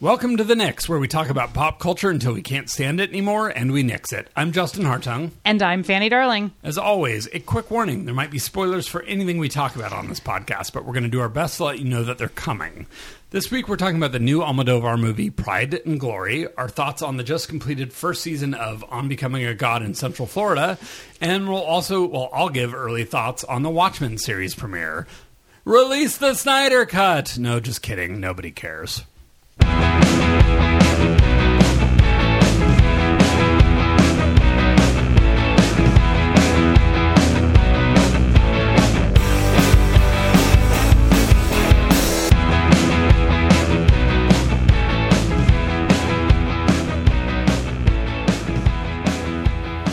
Welcome to The Nix, where we talk about pop culture until we can't stand it anymore, and we nix it. I'm Justin Hartung. And I'm Fanny Darling. As always, a quick warning. There might be spoilers for anything we talk about on this podcast, but we're going to do our best to let you know that they're coming. This week, we're talking about the new Almodovar movie, Pride and Glory, our thoughts on the just-completed first season of On Becoming a God in Central Florida, and I'll give early thoughts on the Watchmen series premiere. Release the Snyder Cut! No, just kidding. Nobody cares.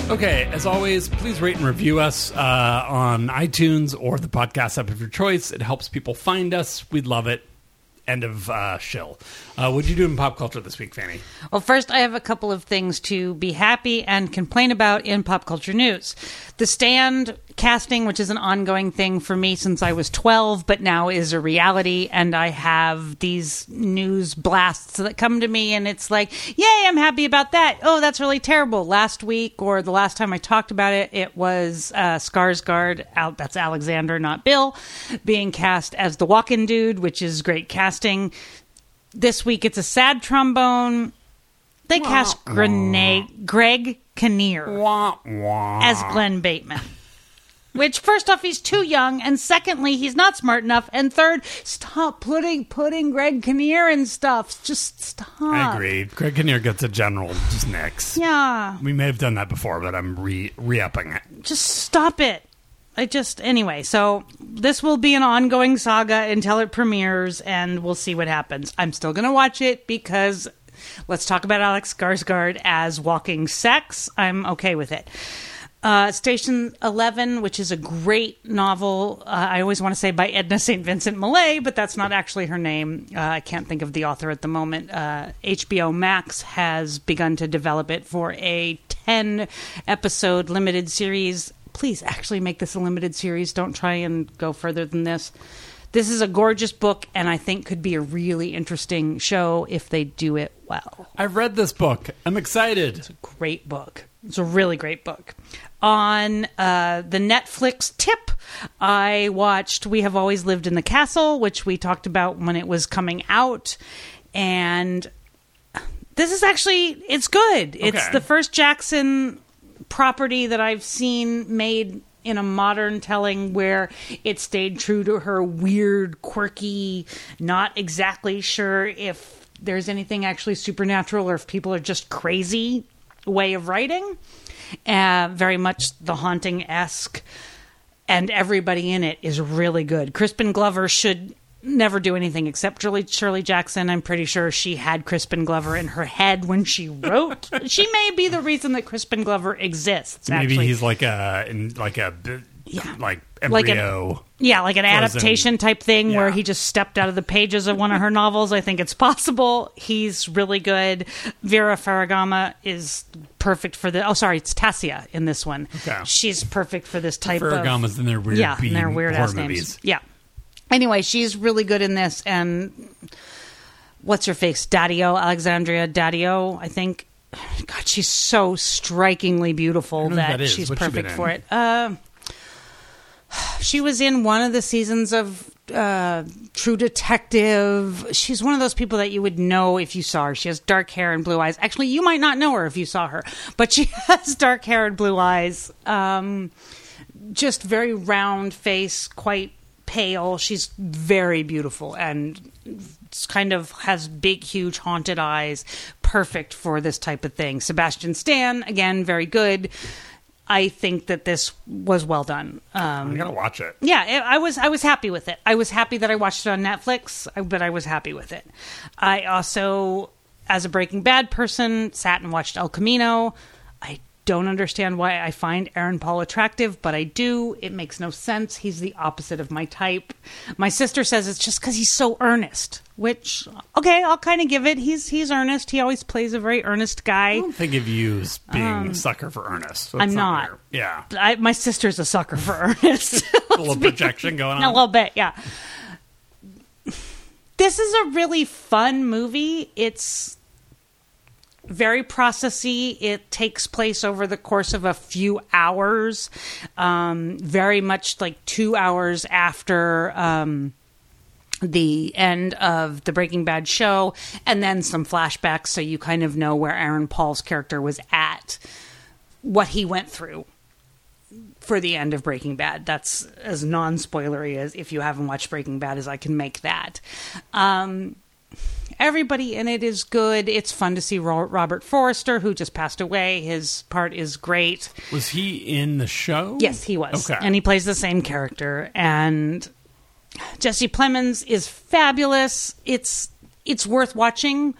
Okay, as always, please rate and review us on iTunes or the podcast app of your choice. It helps people find us. We'd love it. End of shill. What'd you do in pop culture this week, Fanny? Well, first, I have a couple of things to be happy and complain about in pop culture news. The Stand casting, which is an ongoing thing for me since I was 12, but now is a reality, and I have these news blasts that come to me, and it's like, yay, I'm happy about that. Oh, that's really terrible. Last week, or the last time I talked about it, it was Skarsgård, that's Alexander, not Bill, being cast as the Walking Dude, which is great casting. This week, it's a sad trombone. They cast Greg Kinnear as Glenn Bateman. Which, first off, he's too young, and secondly, he's not smart enough, and third, stop putting Greg Kinnear in stuff. Just stop. I agree. Greg Kinnear gets a general just next. Yeah. We may have done that before, but I'm re-upping it. Just stop it. Anyway, so this will be an ongoing saga until it premieres, and we'll see what happens. I'm still going to watch it because let's talk about Alex Skarsgård as walking sex. I'm okay with it. Station 11, which is a great novel, I always want to say by Edna St. Vincent Millay, but that's not actually her name. I can't think of the author at the moment. HBO Max has begun to develop it for a 10-episode limited series. Please actually make this a limited series. Don't try and go further than this. This is a gorgeous book, and I think could be a really interesting show if they do it well. I've read this book. I'm excited. It's a great book. It's a really great book. On the Netflix tip, I watched We Have Always Lived in the Castle, which we talked about when it was coming out. And this is it's good. Okay. It's the first Jackson property that I've seen made in a modern telling where it stayed true to her weird, quirky, not exactly sure if there's anything actually supernatural or if people are just crazy way of writing. Very much The Haunting-esque, and everybody in it is really good. Crispin Glover should never do anything except Shirley Jackson. I'm pretty sure she had Crispin Glover in her head when she wrote. She may be the reason that Crispin Glover exists. Actually. Maybe he's like embryo. Like an adaptation type thing where he just stepped out of the pages of one of her novels. I think it's possible. He's really good. Vera Faragama is perfect for the... Oh, sorry, it's Tassia in this one. Okay. She's perfect for this type Faragama's of... Faragama's in their weird being in their weird-ass names. Yeah. Anyway, she's really good in this, and... What's her face? Daddio, Alexandria Daddio, I think. God, she's so strikingly beautiful that she's perfect for it. She was in one of the seasons of True Detective. She's one of those people that you would know if you saw her. She has dark hair and blue eyes. Actually, you might not know her if you saw her, but she has dark hair and blue eyes. Just very round face, quite pale. She's very beautiful and kind of has big, huge, haunted eyes. Perfect for this type of thing. Sebastian Stan, again, very good. I think that this was well done. I'm going to watch it. Yeah, I was happy with it. I was happy that I watched it on Netflix, but I was happy with it. I also, as a Breaking Bad person, sat and watched El Camino. I don't understand why I find Aaron Paul attractive, but I do. It makes no sense. He's the opposite of my type. My sister says it's just because he's so earnest, which, okay, I'll kind of give it. He's earnest. He always plays a very earnest guy. I don't think of you as being a sucker for earnest. That's I'm not. Weird. Yeah. My sister's a sucker for earnest. A little projection going on. A little bit, yeah. This is a really fun movie. It's very processy. It takes place over the course of a few hours, very much like 2 hours after the end of the Breaking Bad show, and then some flashbacks, so you kind of know where Aaron Paul's character was at, what he went through for the end of Breaking Bad. That's as non-spoilery as, if you haven't watched Breaking Bad, as I can make that. Everybody in it is good. It's fun to see Robert Forster, who just passed away. His part is great. Was he in the show? Yes, he was. Okay. And he plays the same character. And Jesse Plemons is fabulous. It's worth watching.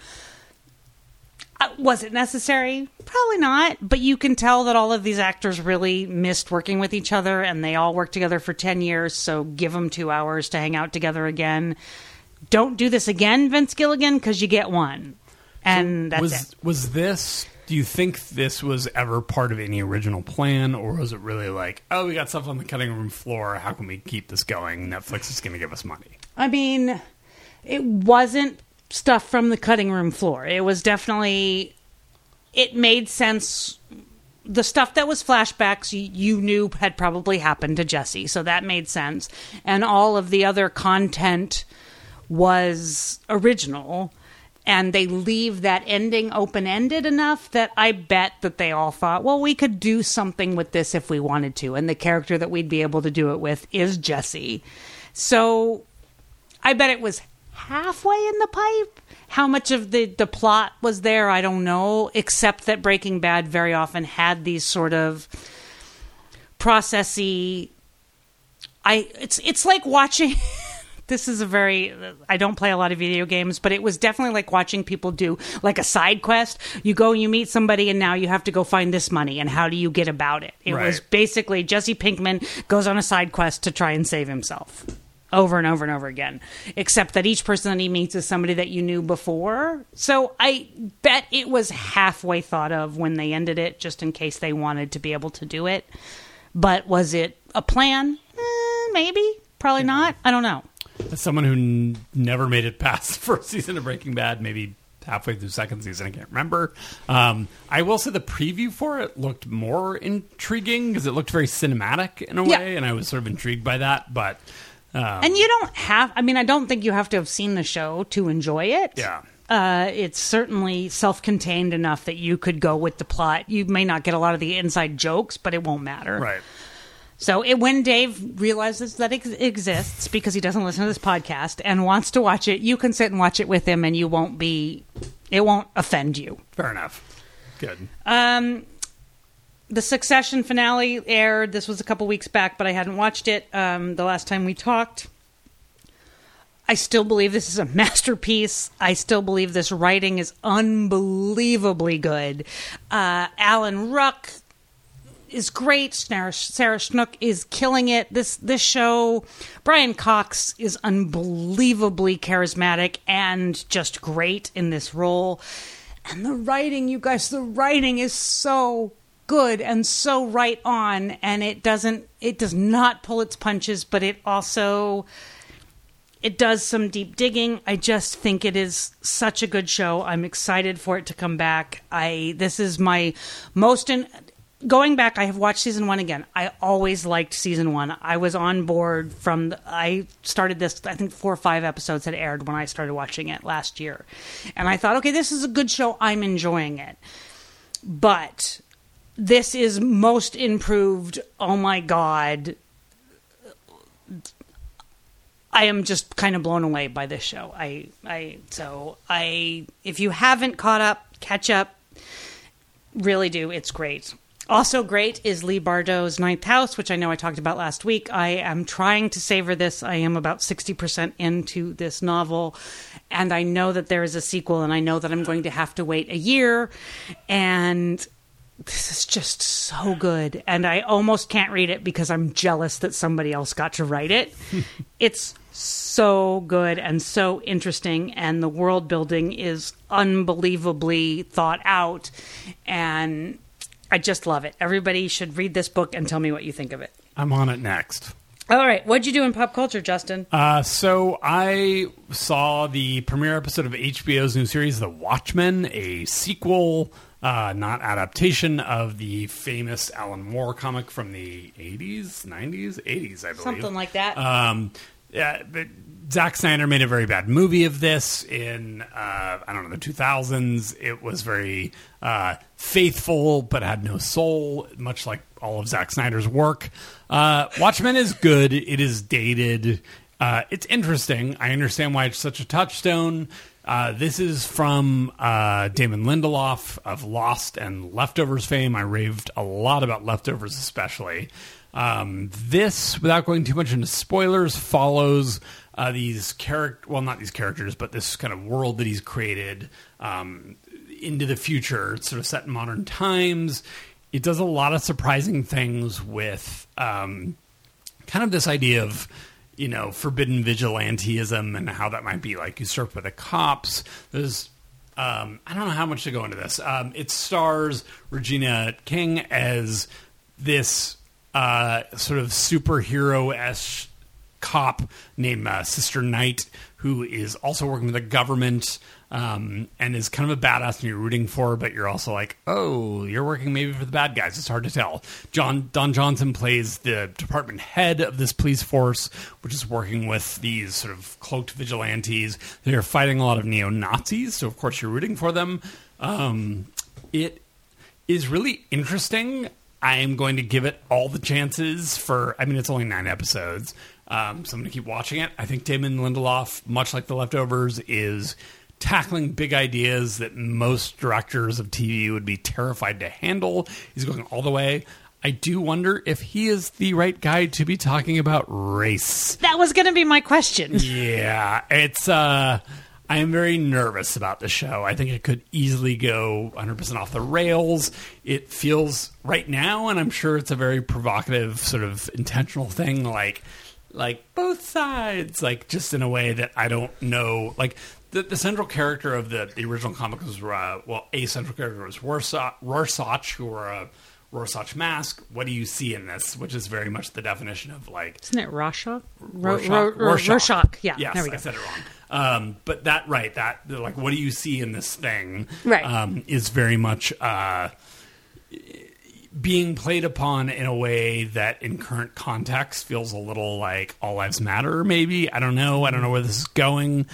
Was it necessary? Probably not. But you can tell that all of these actors really missed working with each other, and they all worked together for 10 years, so give them 2 hours to hang out together again. Don't do this again, Vince Gilligan, because you get one. And that's it. Was this... Do you think this was ever part of any original plan, or was it really like, oh, we got stuff on the cutting room floor, how can we keep this going? Netflix is going to give us money. I mean, it wasn't stuff from the cutting room floor. It was definitely... It made sense. The stuff that was flashbacks, you knew had probably happened to Jesse, so that made sense. And all of the other content was original, and they leave that ending open-ended enough that I bet that they all thought, well, we could do something with this if we wanted to, and the character that we'd be able to do it with is Jesse. So I bet it was halfway in the pipe. How much of the plot was there, I don't know, except that Breaking Bad very often had these sort of processy... It's like watching... This is I don't play a lot of video games, but it was definitely like watching people do like a side quest. You go and you meet somebody, and now you have to go find this money, and how do you get about it? It was basically Jesse Pinkman goes on a side quest to try and save himself over and over and over again, except that each person that he meets is somebody that you knew before. So I bet it was halfway thought of when they ended it, just in case they wanted to be able to do it. But was it a plan? Maybe. Probably not. I don't know. As someone who never made it past the first season of Breaking Bad, maybe halfway through second season, I can't remember. I will say the preview for it looked more intriguing because it looked very cinematic in a way, and I was sort of intrigued by that. But and you don't have... I mean, I don't think you have to have seen the show to enjoy it. Yeah. It's certainly self-contained enough that you could go with the plot. You may not get a lot of the inside jokes, but it won't matter. Right. So when Dave realizes that it exists, because he doesn't listen to this podcast and wants to watch it, you can sit and watch it with him, and it won't offend you. Fair enough. Good. The Succession finale aired. This was a couple weeks back, but I hadn't watched it the last time we talked. I still believe this is a masterpiece. I still believe this writing is unbelievably good. Alan Ruck is great. Sarah Schnuck is killing it. This show, Brian Cox is unbelievably charismatic and just great in this role. And the writing, you guys, the writing is so good and so right on. And it does not pull its punches, but it does some deep digging. I just think it is such a good show. I'm excited for it to come back. This is my most... Going back, I have watched season one again. I always liked season one. I was on board from... I started this, I think 4 or 5 episodes had aired when I started watching it last year. And I thought, okay, this is a good show. I'm enjoying it. But this is most improved. Oh my God. I am just kind of blown away by this show. So if you haven't caught up, catch up. Really do. It's great. Also great is Leigh Bardo's Ninth House, which I know I talked about last week. I am trying to savor this. I am about 60% into this novel, and I know that there is a sequel, and I know that I'm going to have to wait a year, and this is just so good, and I almost can't read it because I'm jealous that somebody else got to write it. It's so good and so interesting, and the world building is unbelievably thought out, and... I just love it. Everybody should read this book and tell me what you think of it. I'm on it next. All right. What'd you do in pop culture, Justin? So I saw the premiere episode of HBO's new series, The Watchmen, a sequel, not adaptation, of the famous Alan Moore comic from the 80s, 90s, 80s, I believe. Something like that. Yeah, but Zack Snyder made a very bad movie of this in, I don't know, the 2000s. It was very faithful, but had no soul, much like all of Zack Snyder's work. Watchmen is good. It is dated. It's interesting. I understand why it's such a touchstone. This is from Damon Lindelof of Lost and Leftovers fame. I raved a lot about Leftovers especially. This, without going too much into spoilers, follows these character, well, not these characters, but this kind of world that he's created into the future. It's sort of set in modern times. It does a lot of surprising things with kind of this idea of, you know, forbidden vigilantism and how that might be like usurped by the cops. There's, I don't know how much to go into this. It stars Regina King as this sort of superhero-esque cop named Sister Knight, who is also working with the government and is kind of a badass and you're rooting for her, but you're also like, oh, you're working maybe for the bad guys. It's hard to tell. Don Johnson plays the department head of this police force, which is working with these sort of cloaked vigilantes. They're fighting a lot of neo-Nazis, so of course you're rooting for them. It is really interesting. I am going to give it all the chances for, I mean, it's only 9 episodes. So I'm going to keep watching it. I think Damon Lindelof, much like The Leftovers, is tackling big ideas that most directors of TV would be terrified to handle. He's going all the way. I do wonder if he is the right guy to be talking about race. That was going to be my question. Yeah, it's... I am very nervous about the show. I think it could easily go 100% off the rails. It feels right now, and I'm sure it's a very provocative sort of intentional thing, like both sides, like just in a way that I don't know. Like the central character of the original comic was, a central character was Rorschach, who wore a Rorschach mask. What do you see in this? Which is very much the definition of like... Isn't it Rorschach? Rorschach. Yeah, yes, there we go. I said it wrong. But that, right, that, like, what do you see in this thing, right, is very much being played upon in a way that in current context feels a little like all lives matter, maybe. I don't know where this is going.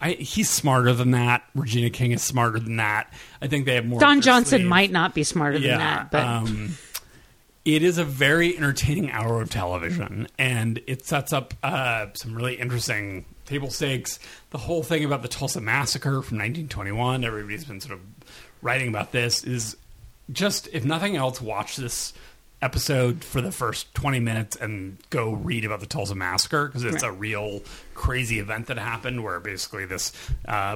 He's smarter than that. Regina King is smarter than that. I think they have more. Don Johnson might not be smarter than that, but... It is a very entertaining hour of television, and it sets up some really interesting table stakes. The whole thing about the Tulsa Massacre from 1921, everybody's been sort of writing about this, is just, if nothing else, watch this episode for the first 20 minutes and go read about the Tulsa Massacre, because it's a real crazy event that happened where basically this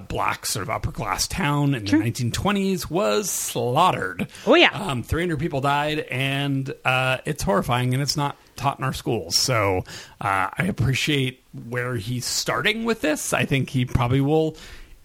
black sort of upper class town in the 1920s was slaughtered. 300 people died, and it's horrifying, and it's not taught in our schools. So I appreciate where he's starting with this. I think he probably will,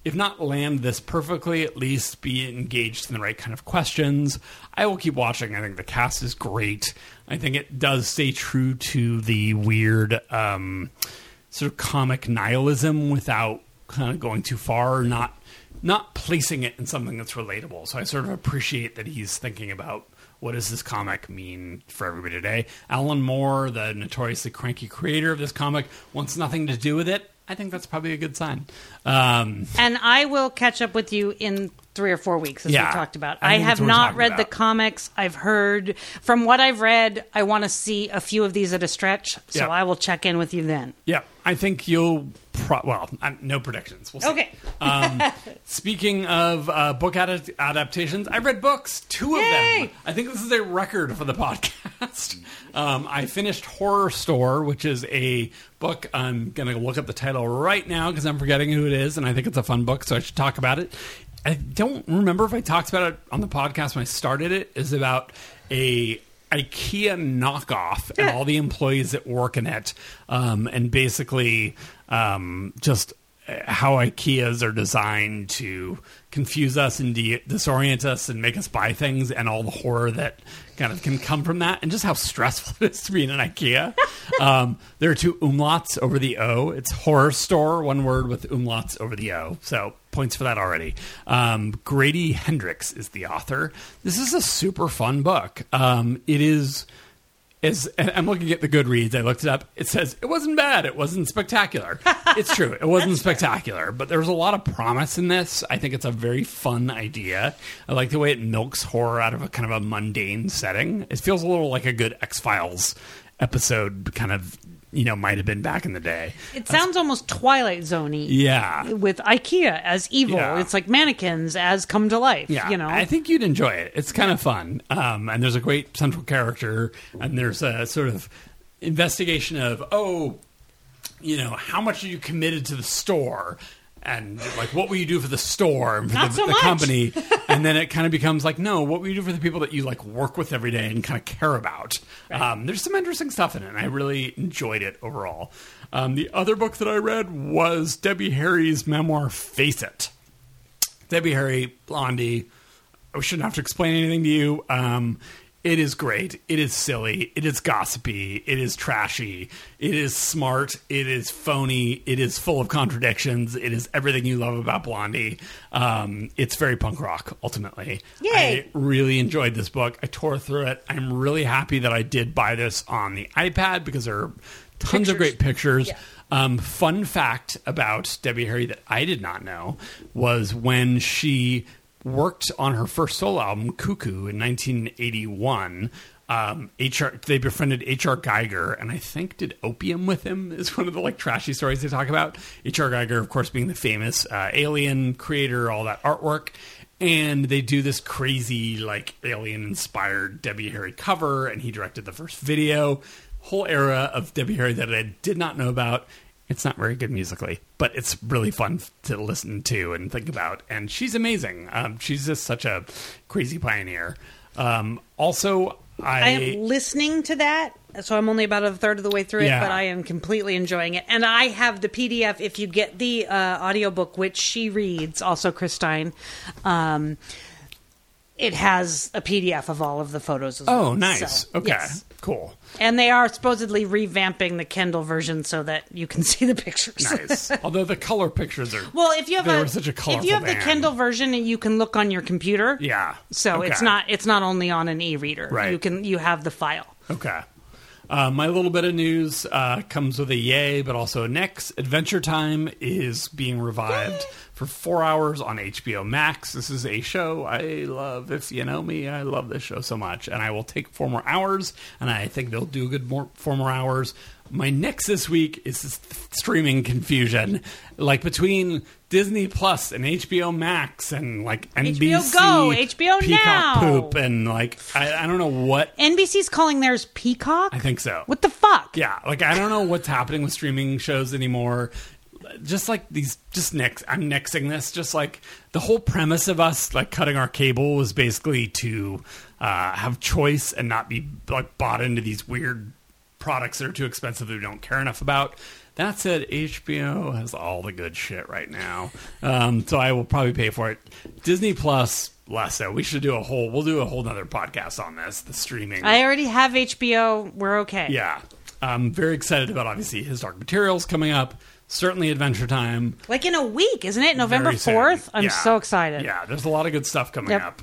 if not land this perfectly, at least be engaged in the right kind of questions. I will keep watching. I think the cast is great. I think it does stay true to the weird sort of comic nihilism without kind of going too far, not placing it in something that's relatable. So I sort of appreciate that he's thinking about, what does this comic mean for everybody today? Alan Moore, the notoriously cranky creator of this comic, wants nothing to do with it. I think that's probably a good sign. And I will catch up with you in 3 or 4 weeks, as we talked about. I have not read the comics. I've heard. From what I've read, I want to see a few of these at a stretch, so I will check in with you then. Yeah, I think you'll... no predictions. We'll see. Okay. Speaking of book adaptations, I read books, 2 of them. I think this is a record for the podcast. I finished Horror Store, which is a book. I'm going to look up the title right now because I'm forgetting who it is, and I think it's a fun book, so I should talk about it. I don't remember if I talked about it on the podcast when I started it. It's about a... IKEA knockoff and all the employees that work in it, and basically just how IKEAs are designed to confuse us and disorient us and make us buy things, and all the horror that kind of can come from that, and just how stressful it is to be in an IKEA. There are two umlauts over the O. It's horror store, one word with umlauts over the O. So points for that already. Grady Hendrix is the author. This is a super fun book. It is... And I'm looking at the Goodreads. I looked it up. It says it wasn't bad. It wasn't spectacular. It's true. It wasn't spectacular, but there was a lot of promise in this. I think it's a very fun idea. I like the way it milks horror out of a kind of a mundane setting. It feels a little like a good X-Files episode kind of, might have been back in the day. It sounds almost Twilight Zone-y. Yeah. With IKEA as evil. Yeah. It's like mannequins as come to life. Yeah. I think you'd enjoy it. It's kind of fun. And there's a great central character, and there's a sort of investigation of, how much are you committed to the store? And like, what will you do for the store and for the company? And then it kind of becomes like, no, what will you do for the people that you like work with every day and kind of care about? Right. There's some interesting stuff in it, and I really enjoyed it overall. The other book that I read was Debbie Harry's memoir, Face It. Debbie Harry, Blondie. I shouldn't have to explain anything to you. It is great. It is silly. It is gossipy. It is trashy. It is smart. It is phony. It is full of contradictions. It is everything you love about Blondie. It's very punk rock, ultimately. Yay. I really enjoyed this book. I tore through it. I'm really happy that I did buy this on the iPad because there are tons of great pictures. Yeah. Fun fact about Debbie Harry that I did not know was when she... worked on her first solo album, Cuckoo, in 1981. They befriended HR Giger, and I think did opium with him is one of the like trashy stories they talk about. HR Giger, of course, being the famous Alien creator, all that artwork. And they do this crazy like Alien-inspired Debbie Harry cover, and he directed the first video. Whole era of Debbie Harry that I did not know about. It's not very good musically, but it's really fun to listen to and think about. And she's amazing. She's just such a crazy pioneer. Also, I am listening to that, so I'm only about a third of the way through it, but I am completely enjoying it. And I have the PDF, if you get the audiobook, which she reads, also Chris Stein, it has a PDF of all of the photos as well. Oh, nice. So, okay, yes. Cool. And they are supposedly revamping the Kindle version so that you can see the pictures. Nice. Although the color pictures are... Well, if you have the Kindle version, you can look on your computer. Yeah. So it's not only on an e-reader. Right. You have the file. Okay. My little bit of news comes with a yay, but also a next. Adventure Time is being revived for 4 hours on HBO Max. This is a show I love. If you know me, I love this show so much. And I will take 4 more hours, and I think they'll do a good 4 more hours. My next this week is this streaming confusion. Like between Disney Plus and HBO Max and like NBC, HBO Go, HBO Peacock Now, Poop, and like I don't know what NBC's calling theirs Peacock. I think so. What the fuck? Yeah, like I don't know what's happening with streaming shows anymore. Just like these, I'm nixing this. Just like the whole premise of us like cutting our cable was basically to have choice and not be like bought into these weird products that are too expensive that we don't care enough about. That said, HBO has all the good shit right now. So I will probably pay for it. Disney Plus, less so. We'll do a whole nother podcast on this, the streaming. I already have HBO. We're okay. Yeah. I'm very excited about, obviously, His Dark Materials coming up. Certainly Adventure Time. Like in a week, isn't it? November 4th? I'm so excited. Yeah, there's a lot of good stuff coming up.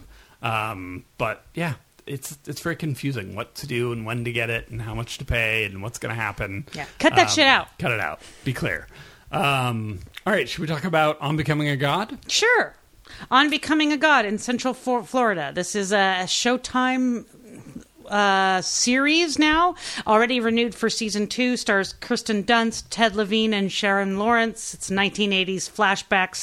But yeah. It's very confusing what to do and when to get it and how much to pay and what's going to happen. Yeah, cut that shit out. Cut it out. Be clear. All right, should we talk about On Becoming a God? Sure. On Becoming a God in Central Florida. This is a Showtime series now, already renewed for season 2, stars Kirsten Dunst, Ted Levine, and Sharon Lawrence. It's 1980s flashback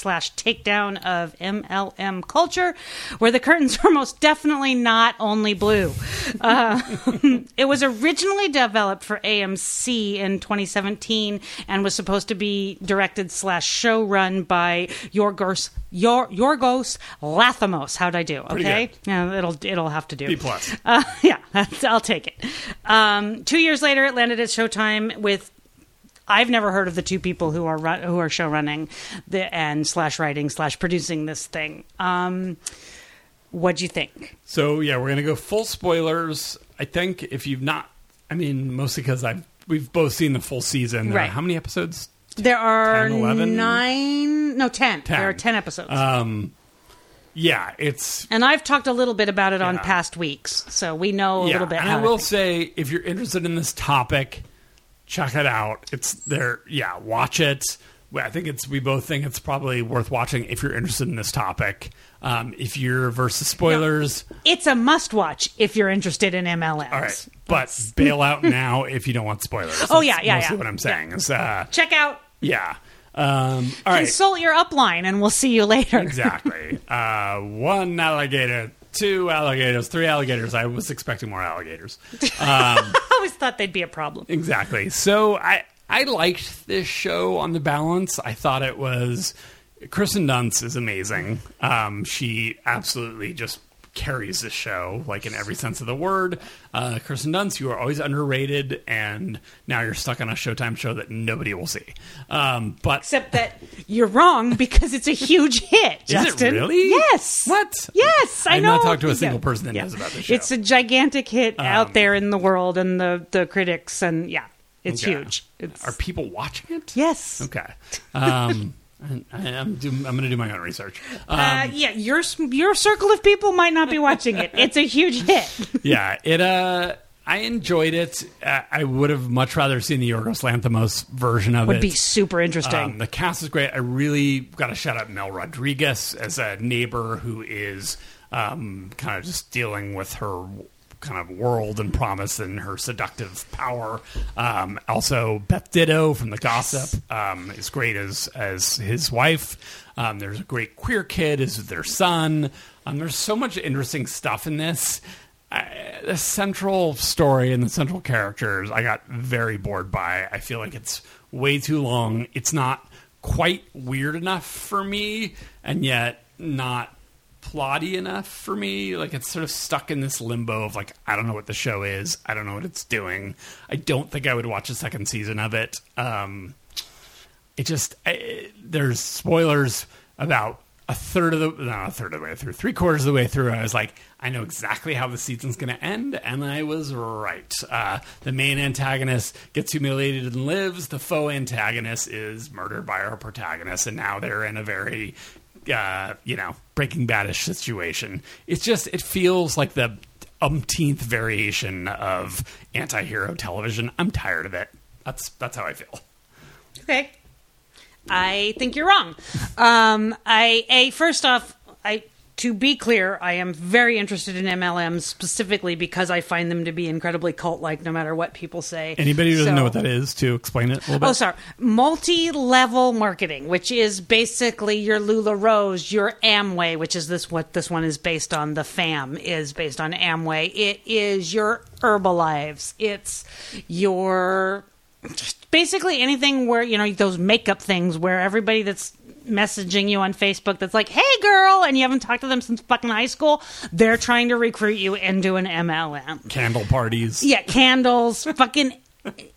/ takedown of MLM culture, where the curtains are most definitely not only blue. It was originally developed for AMC in 2017 and was supposed to be directed / show run by Yorgos Lanthimos. How'd I do? Okay, yeah, it'll have to do. B+. Yeah, I'll take it. 2 years later, it landed at Showtime with I've never heard of the two people who are show running and/writing/producing this thing. What'd you think? So yeah, we're going to go full spoilers. I think if you've not, I mean, mostly because we've both seen the full season. Right. How many episodes? There are 10. There are 10 episodes. Yeah, it's... And I've talked a little bit about it on past weeks, so we know a little bit. And I will say, if you're interested in this topic, check it out. It's there. Yeah, watch it. I think we both think it's probably worth watching if you're interested in this topic. If you're versus spoilers... No, it's a must-watch if you're interested in MLMs. All right, but bail out now if you don't want spoilers. Oh, That's what I'm saying. Yeah. Is, check out. Yeah. All right. Consult your upline and we'll see you later. Exactly. 1 alligator, 2 alligators, 3 alligators. I was expecting more alligators. I always thought they'd be a problem. Exactly. So I liked this show on the balance. I thought it was... Kirsten Dunst is amazing. She absolutely just carries the show, like, in every sense of the word. Kirsten Dunst, you are always underrated, and now you're stuck on a Showtime show that nobody will see. But except that you're wrong, because it's a huge hit, Justin. Is it really? Yes. What? Yes, I know. I've not talked to a single person that knows about this show. It's a gigantic hit out there in the world, and the critics, and it's huge. Are people watching it? Yes. Okay. I'm going to do my own research. Your circle of people might not be watching it. It's a huge hit. I enjoyed it. I would have much rather seen the Yorgos Lanthimos version of it. Would be super interesting. The cast is great. I really got to shout out Mel Rodriguez as a neighbor who is kind of just dealing with her kind of world and promise and her seductive power. Also, Beth Ditto from The Gossip is great as his wife. There's a great queer kid as their son. There's so much interesting stuff in this. The central story and the central characters I got very bored by. I feel like it's way too long. It's not quite weird enough for me, and yet not plotty enough for me. Like, it's sort of stuck in this limbo of, like, I don't know what the show is. I don't know what it's doing. I don't think I would watch a second season of it. There's spoilers about three-quarters of the way through. I was like, I know exactly how the season's going to end, and I was right. The main antagonist gets humiliated and lives. The faux antagonist is murdered by our protagonist, and now they're in a very... Breaking Bad-ish situation. It's just, it feels like the umpteenth variation of anti-hero television. I'm tired of it. That's how I feel. Okay. I think you're wrong. To be clear, I am very interested in MLMs specifically because I find them to be incredibly cult-like no matter what people say. Anybody who doesn't know what that is, to explain it a little bit. Oh, sorry. Multi-level marketing, which is basically your LuLaRose, your Amway, which is what this one is based on. The Fam is based on Amway. It is your Herbalives. It's your... Basically anything where, those makeup things where everybody that's messaging you on Facebook that's like, hey, girl, and you haven't talked to them since fucking high school, they're trying to recruit you and do an MLM. Candle parties. Yeah, candles, fucking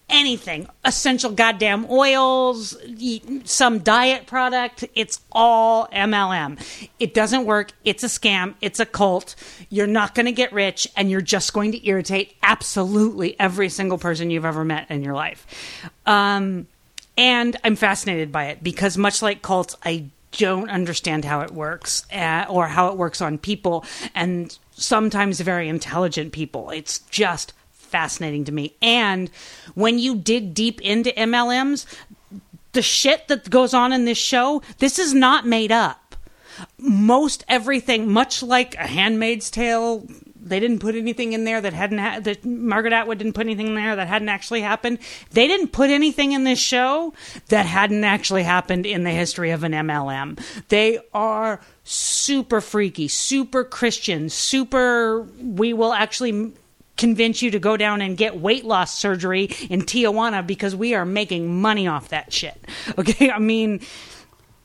anything. Essential goddamn oils, some diet product. It's all MLM. It doesn't work. It's a scam. It's a cult. You're not going to get rich, and you're just going to irritate absolutely every single person you've ever met in your life. And I'm fascinated by it because, much like cults, I don't understand how it works or how it works on people, and sometimes very intelligent people. It's just fascinating to me. And when you dig deep into MLMs, the shit that goes on in this show, this is not made up. Most everything, much like A Handmaid's Tale... They didn't put anything in there that hadn't that Margaret Atwood didn't put anything in there that hadn't actually happened. They didn't put anything in this show that hadn't actually happened in the history of an MLM. They are super freaky, super Christian, super we will actually convince you to go down and get weight loss surgery in Tijuana because we are making money off that shit. Okay, I mean...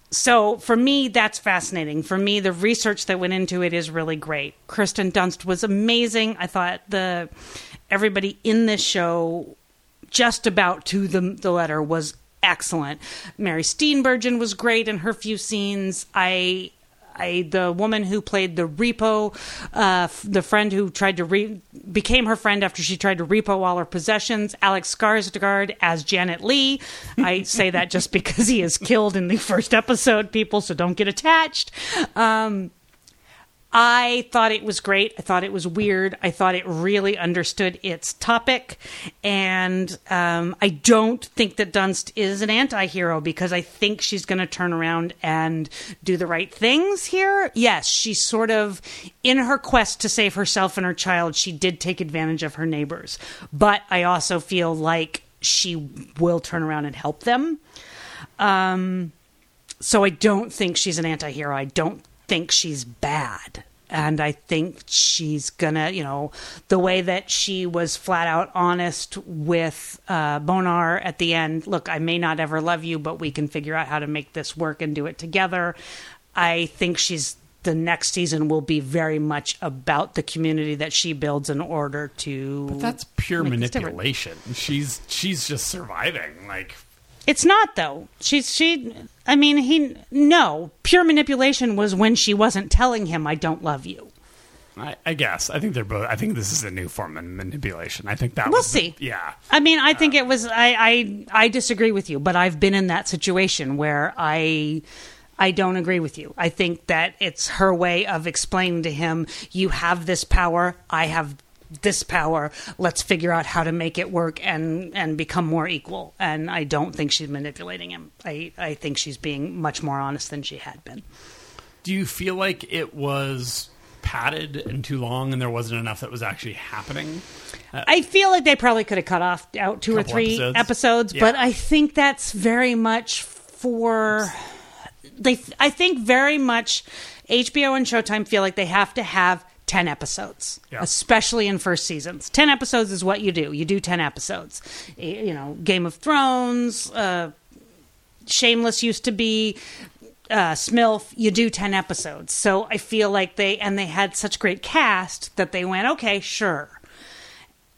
So for me, that's fascinating. For me, the research that went into it is really great. Kirsten Dunst was amazing. I thought everybody in this show just about to the letter, was excellent. Mary Steenburgen was great in her few scenes. The woman who played the repo, the friend who tried to became her friend after she tried to repo all her possessions, Alex Skarsgård as Janet Leigh. I say that just because he is killed in the first episode, people, so don't get attached. I thought it was great. I thought it was weird. I thought it really understood its topic. And I don't think that Dunst is an anti-hero, because I think she's going to turn around and do the right things here. Yes, she sort of, in her quest to save herself and her child, she did take advantage of her neighbors. But I also feel like she will turn around and help them. So I don't think she's an anti-hero. I don't think she's bad, and I think she's gonna, the way that she was flat out honest with Bonar at the end, look, I may not ever love you, but we can figure out how to make this work and do it together. I think the next season will be very much about the community that she builds in order to. But that's pure manipulation. She's just surviving. Like, it's not, though. Pure manipulation was when she wasn't telling him, I don't love you. I guess. I think they're both. I think this is a new form of manipulation. I think that we'll see. Yeah. I mean, I think it was. I disagree with you, but I've been in that situation where I don't agree with you. I think that it's her way of explaining to him, you have this power, I have this power, let's figure out how to make it work and become more equal. And I don't think she's manipulating him. I think she's being much more honest than she had been. Do you feel like it was padded and too long and there wasn't enough that was actually happening? I feel like they probably could have cut out 2 or 3 episodes yeah. But I think that's very much for... I think very much HBO and Showtime feel like they have to have 10 episodes, yeah. Especially in first seasons. 10 episodes is what you do. You do 10 episodes. Game of Thrones, Shameless used to be, Smilf, you do 10 episodes. So I feel like they had such great cast that they went, okay, sure.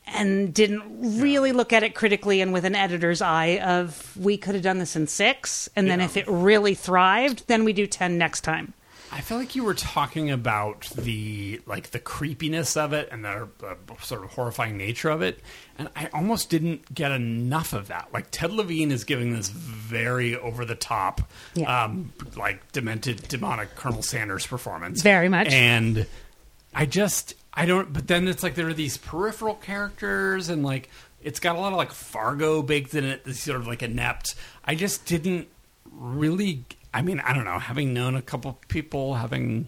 And didn't really look at it critically and with an editor's eye of, we could have done this in 6. And then if it really thrived, then we do 10 next time. I feel like you were talking about the creepiness of it and the sort of horrifying nature of it, and I almost didn't get enough of that. Like, Ted Levine is giving this very over-the-top, demented, demonic Colonel Sanders performance. Very much. And but then it's like there are these peripheral characters, and, like, it's got a lot of, like, Fargo baked in it, this sort of, like, inept. I just didn't really... I mean, I don't know, knowing a couple people that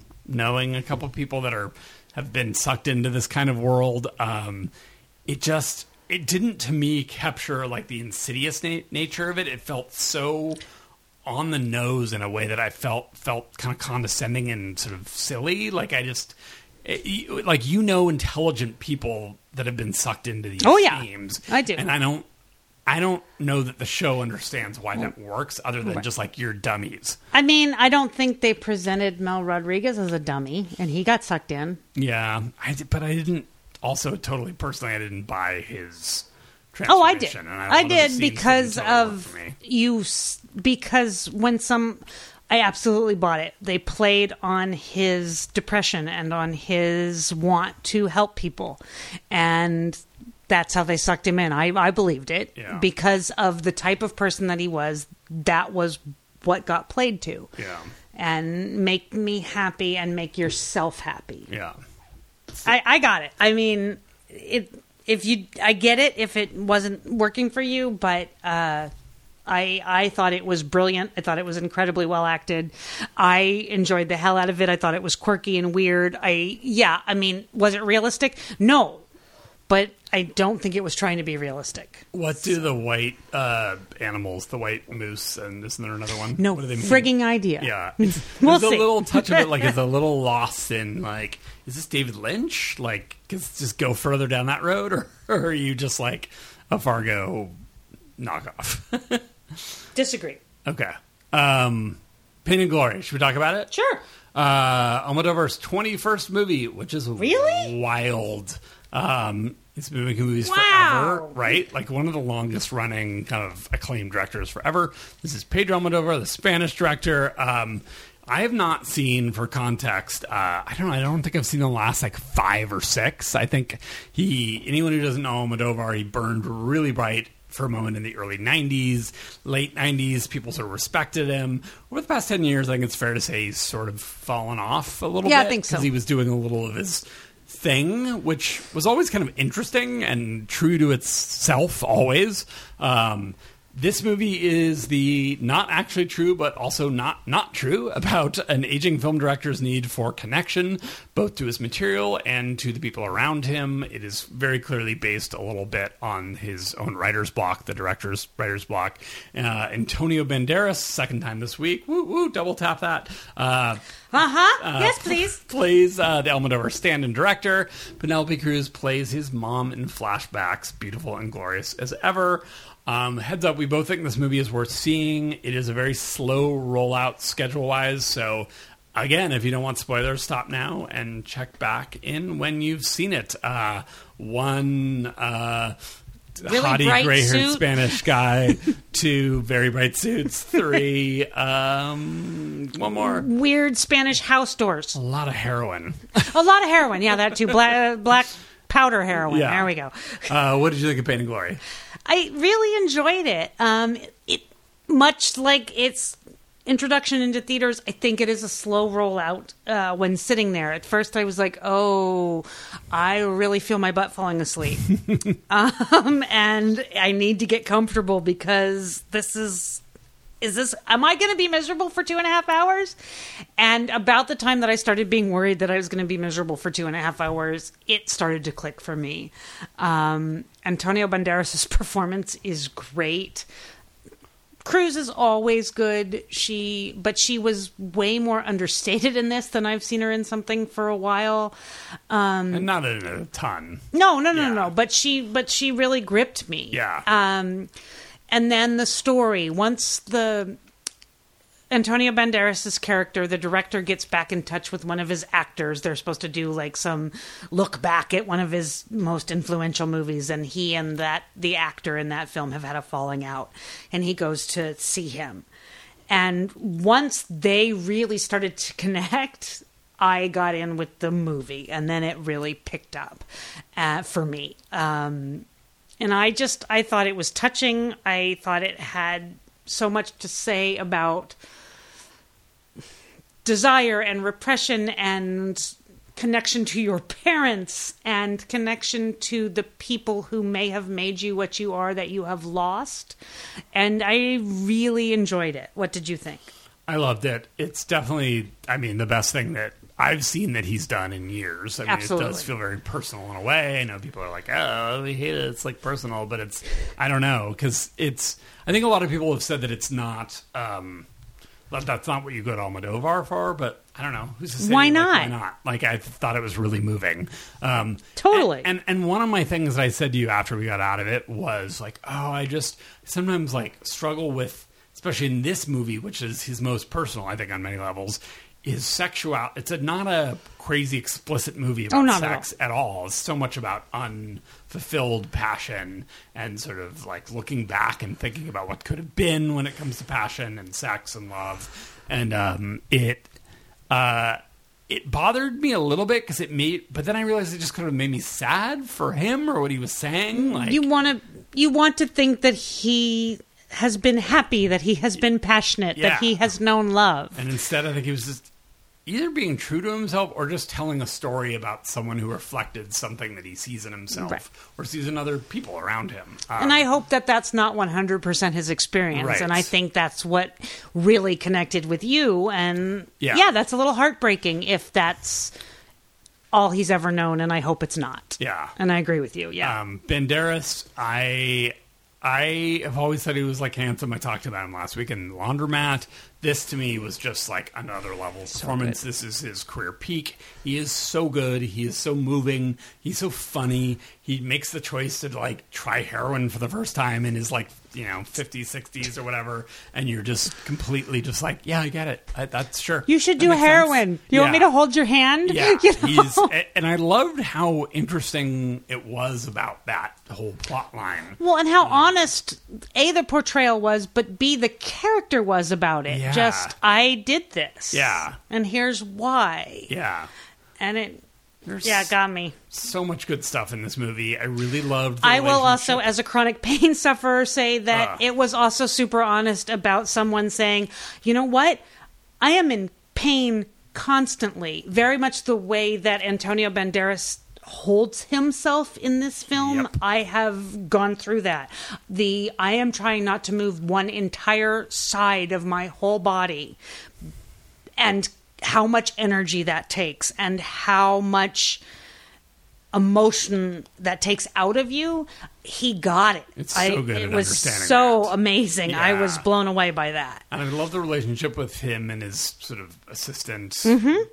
have been sucked into this kind of world, it didn't, to me, capture, like, the insidious nature of it. It felt so on the nose in a way that I felt kind of condescending and sort of silly. Like, I just... intelligent people that have been sucked into these themes. I do. And I don't know that the show understands why that works, other than just, like, you're dummies. I mean, I don't think they presented Mel Rodriguez as a dummy, and he got sucked in. Yeah, but I didn't... Also, totally personally, I didn't buy his transformation. Oh, I did. And I did I absolutely bought it. They played on his depression and on his want to help people, and... That's how they sucked him in. I believed it because of the type of person that he was. That was what got played to. Yeah. And make me happy and make yourself happy. Yeah. I got it. I mean, I get it if it wasn't working for you, but I thought it was brilliant. I thought it was incredibly well acted. I enjoyed the hell out of it. I thought it was quirky and weird. Was it realistic? No. But I don't think it was trying to be realistic. What do the white animals, the white moose, and isn't there another one? No, what do they mean? Frigging idea. Yeah. There's a little touch of it, like, it's a little lost in, like, is this David Lynch? Like, just go further down that road, or are you just, like, a Fargo knockoff? Disagree. Okay. Pain and Glory. Should we talk about it? Sure. Almodovar's 21st movie, which is really wild. He's been making movies forever, right? Like one of the longest running kind of acclaimed directors forever. This is Pedro Almodovar, the Spanish director. I have not seen, for context, I don't think I've seen the last like 5 or 6. I think anyone who doesn't know Almodovar, he burned really bright for a moment in the early 90s, late 90s. People sort of respected him. Over the past 10 years, I think it's fair to say he's sort of fallen off a little bit. Yeah, I think so. Because he was doing a little of his thing, which was always kind of interesting and true to itself always. This movie is the not actually true, but also not true about an aging film director's need for connection, both to his material and to the people around him. It is very clearly based a little bit on his own writer's block, the director's writer's block. Antonio Banderas, second time this week. Woo, woo, double tap that. Yes, please. Plays the Almodovar stand-in director. Penelope Cruz plays his mom in flashbacks, beautiful and glorious as ever. Heads up, we both think this movie is worth seeing. It is a very slow rollout schedule-wise, so again, if you don't want spoilers, stop now and check back in when you've seen it. Really hottie, gray-haired suit. Spanish guy, 2 very bright suits, 3 one more. Weird Spanish house doors. A lot of heroin, yeah, that too. Black powder heroin, yeah. There we go. What did you think of Pain and Glory? I really enjoyed it. It much like its introduction into theaters, I think it is a slow rollout when sitting there. At first, I was like, oh, I really feel my butt falling asleep. And I need to get comfortable because this is this, am I going to be miserable for 2.5 hours? And about the time that I started being worried that I was going to be miserable for 2.5 hours, it started to click for me. Antonio Banderas' performance is great. Cruz is always good. She was way more understated in this than I've seen her in something for a while. And not in a ton. No. But she really gripped me. Yeah. And then the story, once the Antonio Banderas' character, the director, gets back in touch with one of his actors. They're supposed to do like some look back at one of his most influential movies. And he and the actor in that film have had a falling out. And he goes to see him. And once they really started to connect, I got in with the movie. And then it really picked up for me. And I thought it was touching. I thought it had so much to say about desire and repression and connection to your parents and connection to the people who may have made you what you are that you have lost. And I really enjoyed it. What did you think? I loved it. It's definitely, the best thing that I've seen that he's done in years. Absolutely. It does feel very personal in a way. I know people are like, oh, we hate it. It's like personal, but it's, I don't know. Because it's, I think a lot of people have said that it's not, that's not what you go to Almodovar for, but I don't know. Who's to say, why not? Like, why not? Like, I thought it was really moving. Totally. And one of my things that I said to you after we got out of it was like, oh, I just sometimes like struggle with, especially in this movie, which is his most personal, I think on many levels, is sexual. It's not a crazy explicit movie about sex at all. It's so much about unfulfilled passion and sort of like looking back and thinking about what could have been when it comes to passion and sex and love. And it bothered me a little bit because but then I realized it just kind of made me sad for him or what he was saying. Like, you want to think that he has been happy, that he has been passionate, that he has known love. And instead, I think he was just either being true to himself or just telling a story about someone who reflected something that he sees in himself or sees in other people around him. And I hope that that's not 100% his experience. Right. And I think that's what really connected with you. And yeah, that's a little heartbreaking if that's all he's ever known. And I hope it's not. Yeah. And I agree with you. Yeah. Banderas, I have always said he was like handsome. I talked about him last week in Laundromat. This, to me, was just like another level performance. This is his career peak. He is so good. He is so moving. He's so funny. He makes the choice to, like, try heroin for the first time in his, like, you know, 50s, 60s or whatever. And you're just completely just like, yeah, I get it. That's sure. You should do heroin. Sense. You want me to hold your hand? Yeah. You know? And I loved how interesting it was about that whole plot line. Well, and how honest, A, the portrayal was, but B, the character was about it. Yeah. Just, I did this. Yeah. And here's why. Yeah. And it, it got me. So much good stuff in this movie. I really loved the I will also, as a chronic pain sufferer, say that it was also super honest about someone saying, you know what? I am in pain constantly. Very much the way that Antonio Banderas holds himself in this film. Yep. I have gone through that. I am trying not to move one entire side of my whole body, and how much energy that takes and how much emotion that takes out of you. He got it. It's so good at understanding. It was so amazing. Yeah. I was blown away by that. And I love the relationship with him and his sort of assistant,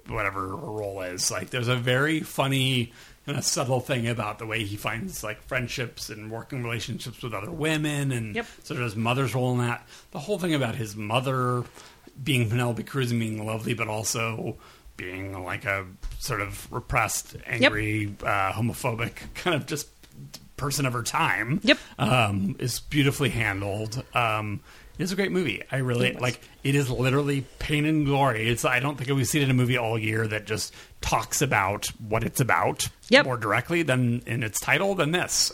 whatever her role is. Like, there's a very funny and a subtle thing about the way he finds, like, friendships and working relationships with other women and sort of his mother's role in that. The whole thing about his mother being Penelope Cruz and being lovely, but also being like a sort of repressed, angry, homophobic kind of just person of her time, is beautifully handled. It is a great movie. I really like it. Is literally pain and glory. It's, I don't think we've seen it in a movie all year that just talks about what it's about more directly than in its title than this.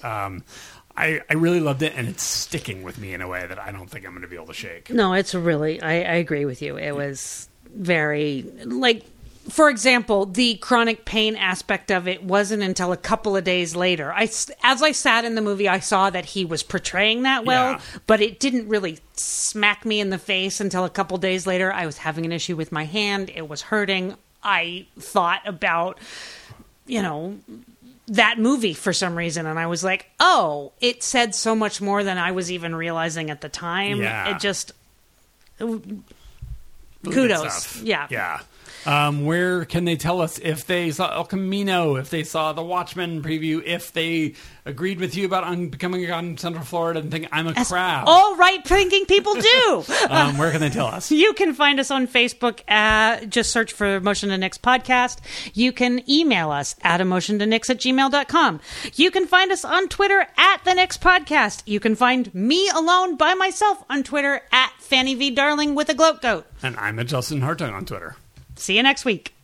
I really loved it, and it's sticking with me in a way that I don't think I'm going to be able to shake. No, it's really, I agree with you. It was very, like, for example, the chronic pain aspect of it wasn't until a couple of days later. As I sat in the movie, I saw that he was portraying that well, but it didn't really smack me in the face until a couple days later. I was having an issue with my hand. It was hurting. I thought about, you know, that movie for some reason, and I was like, oh, it said so much more than I was even realizing at the time. Yeah. It just... Kudos. Yeah. Yeah. Where can they tell us if they saw El Camino, if they saw the Watchmen preview, if they agreed with you about On Becoming a God in Central Florida and think I'm a crab? All right-thinking people do. Where can they tell us? You can find us on Facebook. Just search for Motion to Nix Podcast. You can email us at emotiontonix@gmail.com. You can find us on Twitter at The Nix Podcast. You can find me alone by myself on Twitter at Fanny V. Darling with a gloat goat. And I'm at Justin Hartung on Twitter. See you next week.